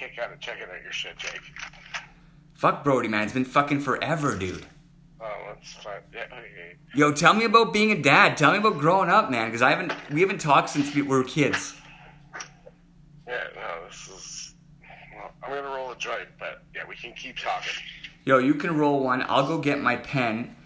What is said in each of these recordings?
kick out of checking out your shit, Jake. Fuck Brody, man. It's been fucking forever, dude. Oh, that's fun. Yeah. Yo, tell me about being a dad. Tell me about growing up, man, because we haven't talked since we were kids. Yeah, no, this is... Well, I'm going to roll a joint, but yeah, we can keep talking. Yo, you can roll one. I'll go get my pen.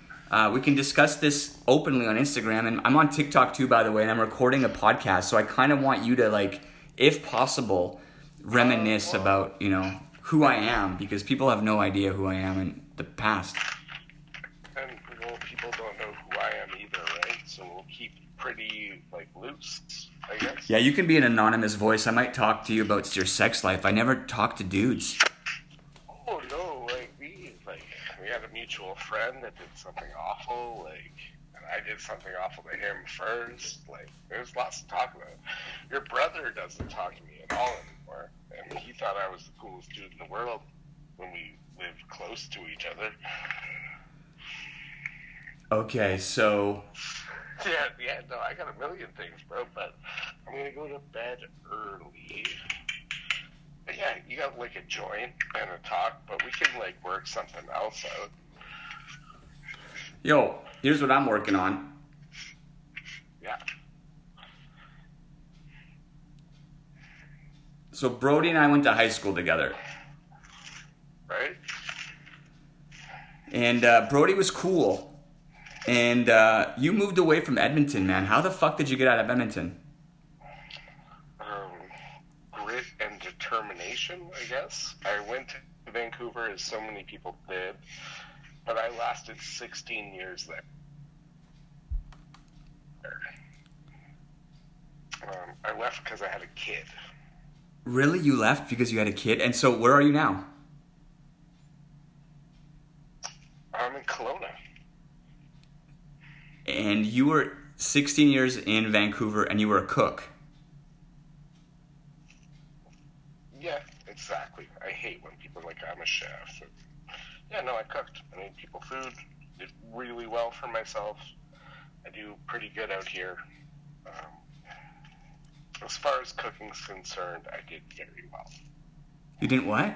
We can discuss this openly on Instagram, and I'm on TikTok too, by the way, and I'm recording a podcast, so I kind of want you to, like, if possible, reminisce about, you know, who I am, because people have no idea who I am in the past. And, well, people don't know who I am either, right? So we'll keep pretty, like, loose, I guess. Yeah, you can be an anonymous voice. I might talk to you about your sex life. I never talk to dudes. Oh, no, like, we had a mutual friend that did something awful, like, and I did something awful to him first. Like, there's lots to talk about. Your brother doesn't talk to me at all anymore, and he thought I was the coolest dude in the world when we lived close to each other. Okay, so... Yeah, no, I got a million things, bro, but I'm gonna go to bed early. But yeah, you got, like, a joint and a talk, but we can, like, work something else out. Yo, here's what I'm working on. Yeah. So Brody and I went to high school together. Right. And Brody was cool. And you moved away from Edmonton, man. How the fuck did you get out of Edmonton? Grit and determination, I guess. I went to Vancouver, as so many people did, but I lasted 16 years there. I left because I had a kid. Really? You left because you had a kid? And so where are you now? I'm in Kelowna. And you were 16 years in Vancouver, and you were a cook. Yeah, exactly. I hate when people are like, I'm a chef. Yeah, no, I cooked. I made people food. Did really well for myself. I do pretty good out here. As far as cooking's concerned, I did very well. You didn't what?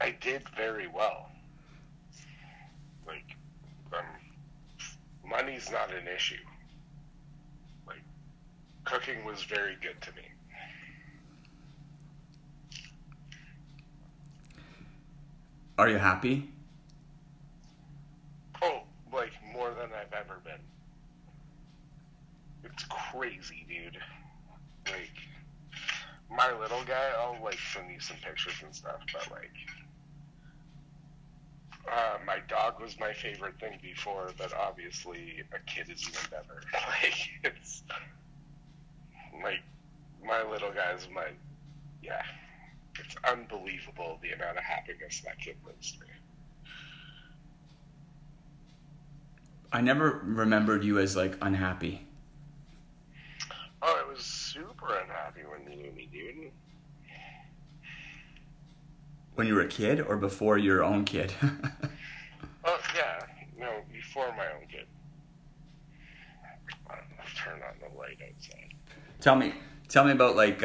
I did very well. Like, money's not an issue. Like, cooking was very good to me. Are you happy? Oh, like, more than I've ever been. It's crazy, dude. Like, my little guy, I'll, like, send you some pictures and stuff, but, like... my dog was my favorite thing before, but obviously a kid is even better. Like, it's... Like, my little guy's my... Yeah. It's unbelievable the amount of happiness that kid brings to me. I never remembered you as, like, unhappy. Oh, I was super unhappy when you knew me, dude. When you were a kid or before your own kid? Oh, yeah. No, before my own kid. I'll turn on the light outside. Tell me about, like,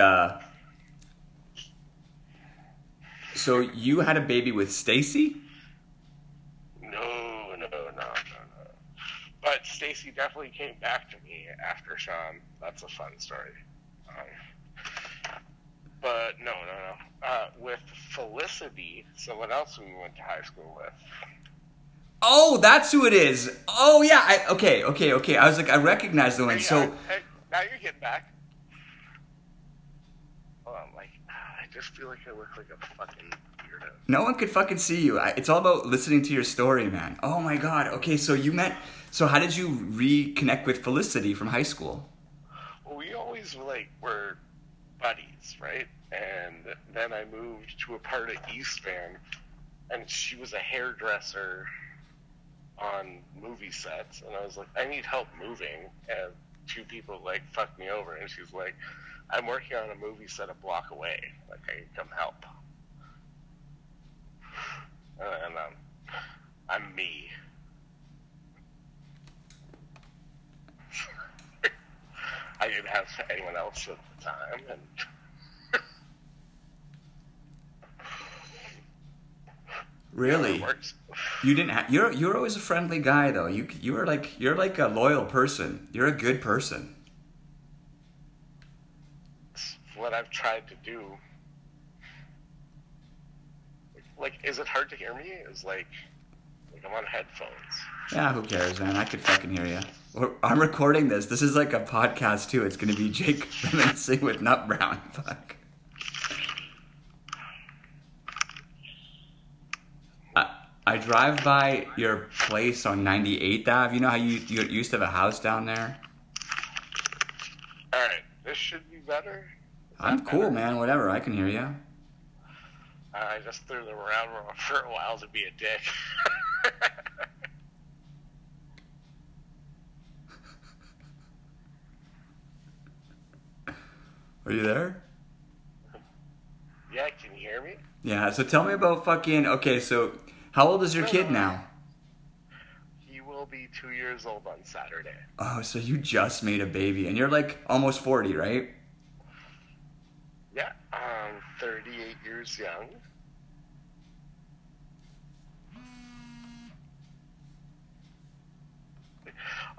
so you had a baby with Stacy? No. But Stacy definitely came back to me after Sean. That's a fun story. But no. With Felicity, someone else we went to high school with. Oh, that's who it is. Oh, yeah. Okay. I was like, I recognize the one. Yeah, so now you're getting back. Hold on, like, I just feel like I look like a fucking weirdo. No one could fucking see you. It's all about listening to your story, man. Oh, my God. Okay, so you met... So how did you reconnect with Felicity from high school? Well, we always, like, were... buddies, right? And then I moved to a part of East Van, and she was a hairdresser on movie sets, and I was like, I need help moving, and two people, like, fucked me over, and she's like, I'm working on a movie set a block away, like, I can come help. And I'm me. I didn't have anyone else at the time, and Really? Yeah, it works. You didn't. You're always a friendly guy though. You're like a loyal person. You're a good person. It's what I've tried to do. Like, is it hard to hear me? It's like I'm on headphones. Yeah, who cares, man? I could fucking hear you. I'm recording this. This is like a podcast too. It's gonna be Jake reminiscing with Nut Brown. Fuck. I drive by your place on 98th Ave. You know how you used to have a house down there? All right. This should be better. I'm cool, man. Whatever. I can hear you. I just threw them around for a while to be a dick. Are you there? Yeah, can you hear me? Yeah, so tell me about fucking... Okay, so... How old is your kid now? He will be 2 years old on Saturday. Oh, so you just made a baby. And you're like almost 40, right? Yeah, I'm 38 years young.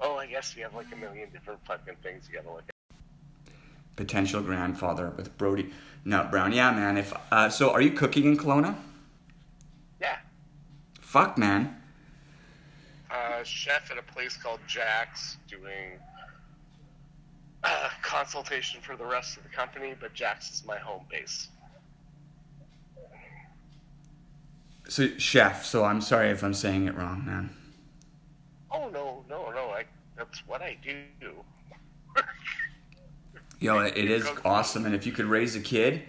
Oh, I guess you have like a million different fucking things you gotta look at. Potential grandfather with Brody Nut Brown. Yeah, man. If so are you cooking in Kelowna? Fuck, man. Chef at a place called Jack's doing consultation for the rest of the company, but Jack's is my home base. So, chef. So I'm sorry if I'm saying it wrong, man. Oh, no. That's what I do. Yo, it is awesome. And if you could raise a kid...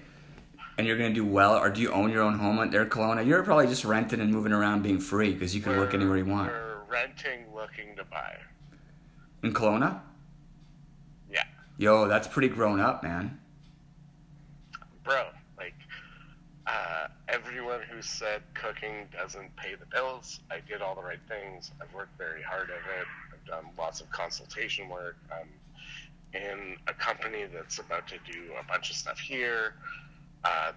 And you're going to do well, or do you own your own home out there, Kelowna? You're probably just renting and moving around being free because you can work anywhere you want. We're renting, looking to buy. In Kelowna? Yeah. Yo, that's pretty grown up, man. Bro, everyone who said cooking doesn't pay the bills, I did all the right things. I've worked very hard at it. I've done lots of consultation work. I'm in a company that's about to do a bunch of stuff here.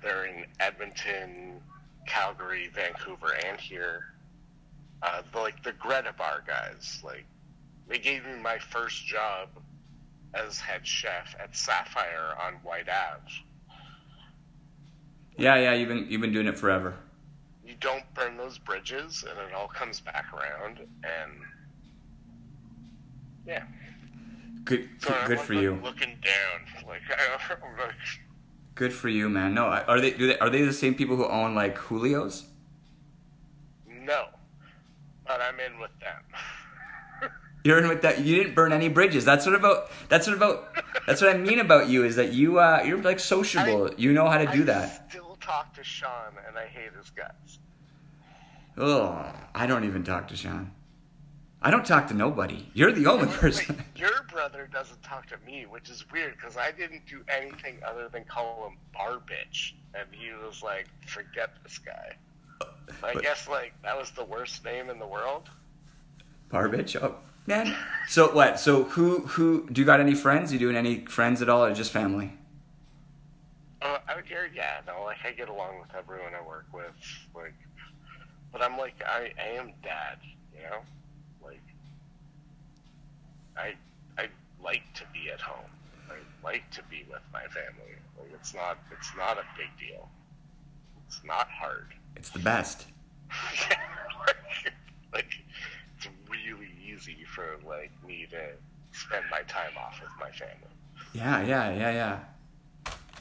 They're in Edmonton, Calgary, Vancouver, and here. The Greta Bar guys, they gave me my first job as head chef at Sapphire on Whyte Ave. Yeah, you've been doing it forever. You don't burn those bridges, and it all comes back around, and yeah. Good for you. Looking down, Good for you, man. No, are they the same people who own Julio's? No, but I'm in with them. You're in with that. You didn't burn any bridges. That's what I mean about you is that you're sociable. You know how to do that. I still talk to Sean, and I hate his guts. Oh, I don't even talk to Sean. I don't talk to nobody. You're the only person. Wait, your brother doesn't talk to me, which is weird because I didn't do anything other than call him bar bitch. And he was like, forget this guy. I guess that was the worst name in the world. Bar bitch? Oh, man. So what? So who, do you got any friends? You doing any friends at all or just family? I get along with everyone I work with. But I'm I am dad, you know? I like to be at home. I like to be with my family. It's not a big deal. It's not hard. It's the best. It's really easy for me to spend my time off with my family. Yeah.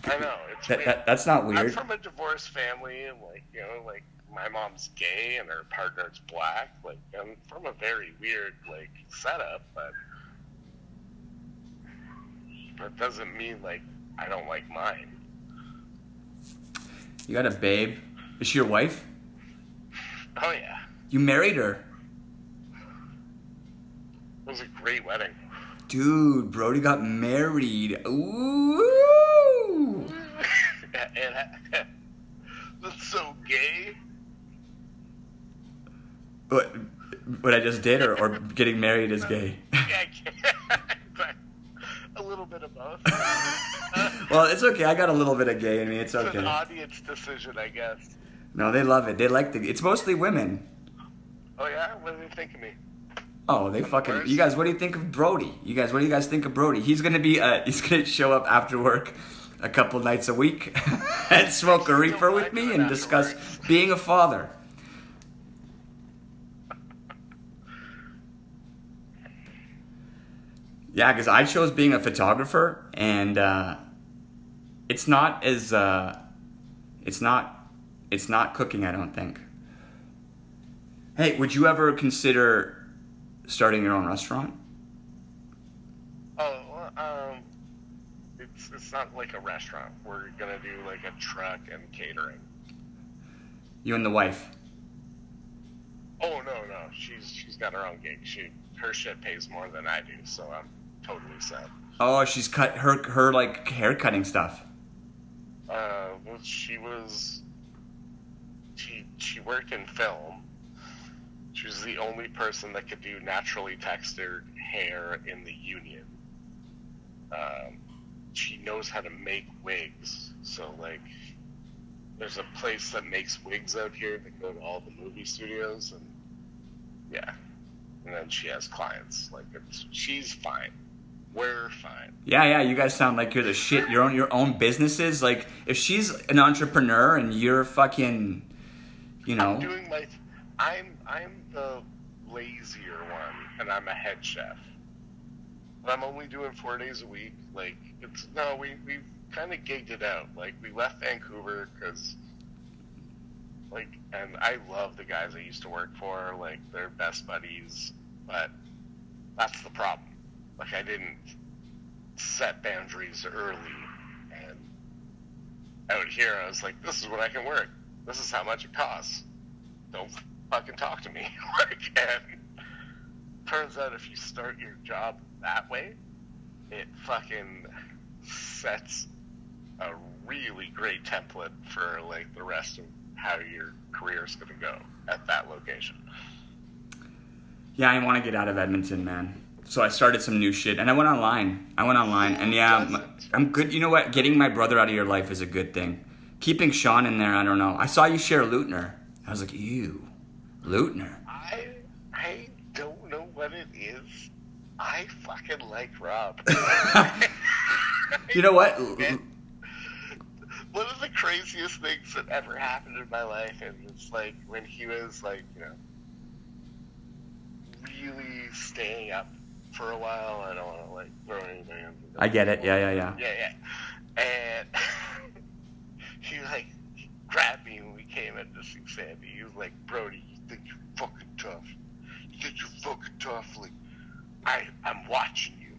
I know. It's weird. That's not weird. I'm from a divorced family, and my mom's gay and her partner's black. I'm from a very weird setup, but it doesn't mean I don't like mine. You got a babe? Is she your wife? Oh yeah. You married her. It was a great wedding. Dude, Brody got married. Ooh. That's so gay. What I just did, or getting married is gay? Yeah, a little bit of both. Well, it's okay. I got a little bit of gay in me. It's okay. It's an audience decision, I guess. No, they love it. They like the. It's mostly women. Oh yeah, what do they think of me? Oh, they fucking. You guys, what do you think of Brody? You guys, what do you guys think of Brody? He's gonna be. He's gonna show up after work, a couple nights a week, and smoke a reefer with me and discuss being a father. Yeah, because I chose being a photographer, and it's not as it's not cooking, I don't think. Hey, would you ever consider starting your own restaurant? Oh, well, it's not like a restaurant. We're gonna do like a truck and catering. You and the wife? Oh no, she's got her own gig. Her shit pays more than I do, so I'm totally set. Oh, she's cut her like hair cutting stuff. Well, she worked in film. She was the only person that could do naturally textured hair in the union. She knows how to make wigs, so like there's a place that makes wigs out here that go to all the movie studios, and yeah. And then she has clients. Like, she's fine. We're fine. Yeah. You guys sound like you're the shit. Your own businesses. Like, if she's an entrepreneur and you're fucking, you know. I'm doing my. I'm the lazier one, and I'm a head chef. But I'm only doing 4 days a week. Like, it's no. We kind of gigged it out. Like, we left Vancouver because. Like, and I love the guys I used to work for, like, they're best buddies, but that's the problem. Like, I didn't set boundaries early, and out here I was like, this is what I can work, this is how much it costs, don't fucking talk to me. Like, and turns out if you start your job that way, it fucking sets a really great template for, like, the rest of how your career is going to go at that location. Yeah, I want to get out of Edmonton, man. So I started some new shit, and I went online. And yeah, I'm good. You know what? Getting my brother out of your life is a good thing. Keeping Sean in there, I don't know. I saw you share Lutner. I was like, ew, Lutner. I don't know what it is. I fucking like Rob. You know what? One of the craziest things that ever happened in my life, and it's like when he was like, you know, really staying up for a while. I don't want to like throw anything in. I get it. Yeah. And he like grabbed me when we came in to see Sandy. He was like, Brody, you think you're fucking tough? Like, I'm watching you.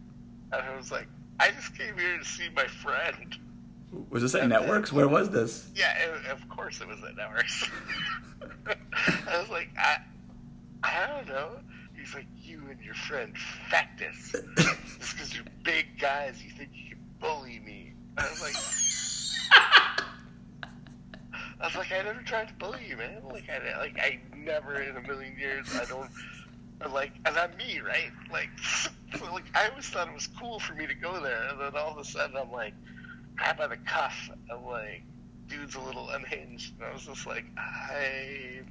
And I was like, I just came here to see my friend. Was this at Networks? Where was this? Yeah, of course it was at Networks. I was like, I don't know. He's like, you and your friend Factus. Just because you're big guys, you think you can bully me. I was like, I never tried to bully you, man. Like, I never in a million years. I don't. Like, and I'm me, right? Like, so, like, I always thought it was cool for me to go there, and then all of a sudden, I'm like. Grab by the cuff, and like, dude's a little unhinged, and I was just like, I'm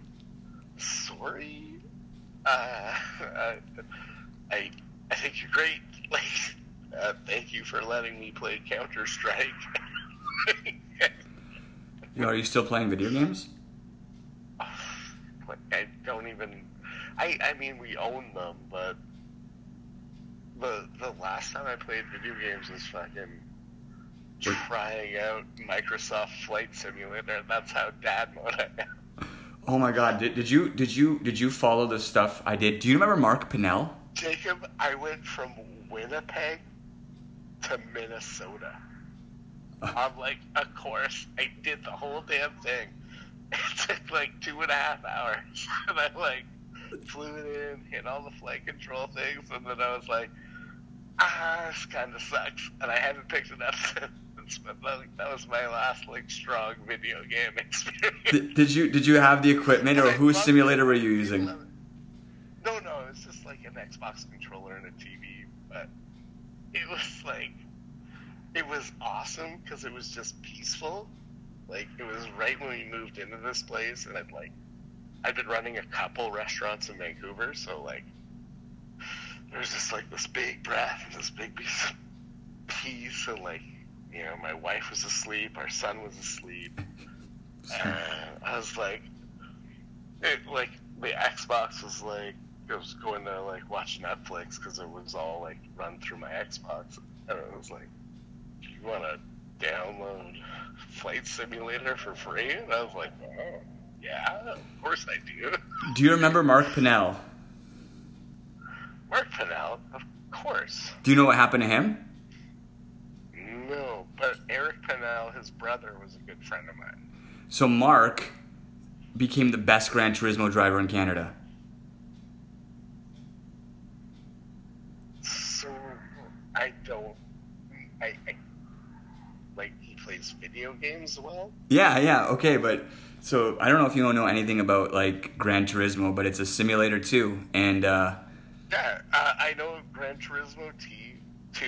sorry, I think you're great, like, thank you for letting me play Counter-Strike. You know, are you still playing video games? Like, I don't even, I mean, we own them, but the last time I played video games was fucking... trying out Microsoft Flight Simulator. That's how dad mode I am. Oh my God! Did you follow the stuff I did? Do you remember Mark Pennell? Jacob, I went from Winnipeg to Minnesota. I'm like, of course, I did the whole damn thing. It took like 2.5 hours, and I like flew it in, hit all the flight control things, and then I was like. This kind of sucks, and I haven't picked it up since. But like, that was my last like strong video game experience. Did you have the equipment, or whose simulator were you using? No, it was just like an Xbox controller and a TV. But it was awesome because it was just peaceful, Like, it was right when we moved into this place, and I'd been running a couple restaurants in Vancouver, so, like, there was just, like, this big breath and this big piece of peace, and, like, you know, my wife was asleep, our son was asleep, and I was, like, it, like, the Xbox was, like, I was going to, like, watch Netflix, because it was all, like, run through my Xbox, and it was, like, do you want to download Flight Simulator for free? And I was like, oh, yeah, of course I do. Do you remember Mark Pennell? Mark Pennell, of course. Do you know what happened to him? No, but Eric Pennell, his brother, was a good friend of mine. So Mark became the best Gran Turismo driver in Canada. So, he plays video games well? Yeah, okay, but... So, I don't know if you don't know anything about, like, Gran Turismo, but it's a simulator, too, and... Yeah, I know Gran Turismo T2.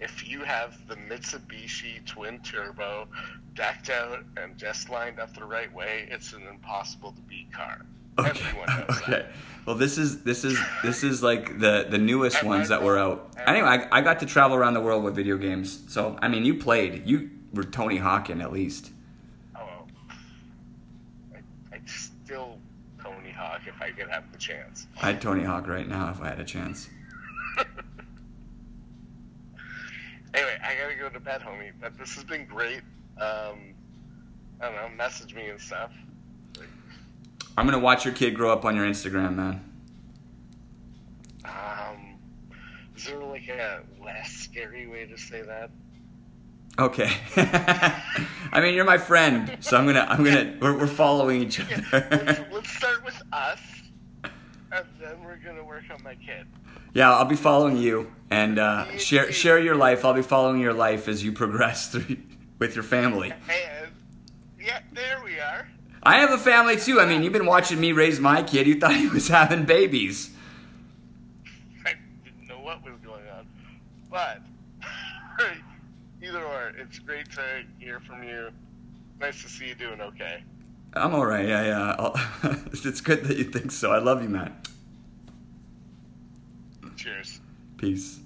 If you have the Mitsubishi Twin Turbo decked out and just lined up the right way, it's an impossible-to-beat car. Okay. Everyone knows that. Well, this is like, the newest ones that were out. Anyway, I got to travel around the world with video games. So, I mean, you played. You were Tony Hawk at least. Oh, I'd still Tony Hawk if I could have the chance. I'd Tony Hawk right now if I had a chance. Anyway, I gotta go to bed, homie. But this has been great. I don't know, message me and stuff. I'm gonna watch your kid grow up on your Instagram, man. Is there like a less scary way to say that? Okay. I mean, you're my friend, so we're following each other. Let's start with us, and then we're gonna work on my kid. Yeah, I'll be following you, and share your life. I'll be following your life as you progress through with your family. And, yeah, there we are. I have a family, too. I mean, you've been watching me raise my kid. You thought he was having babies. I didn't know what was going on. But either or, it's great to hear from you. Nice to see you doing okay. I'm all right. Yeah. It's good that you think so. I love you, Matt. Cheers. Peace.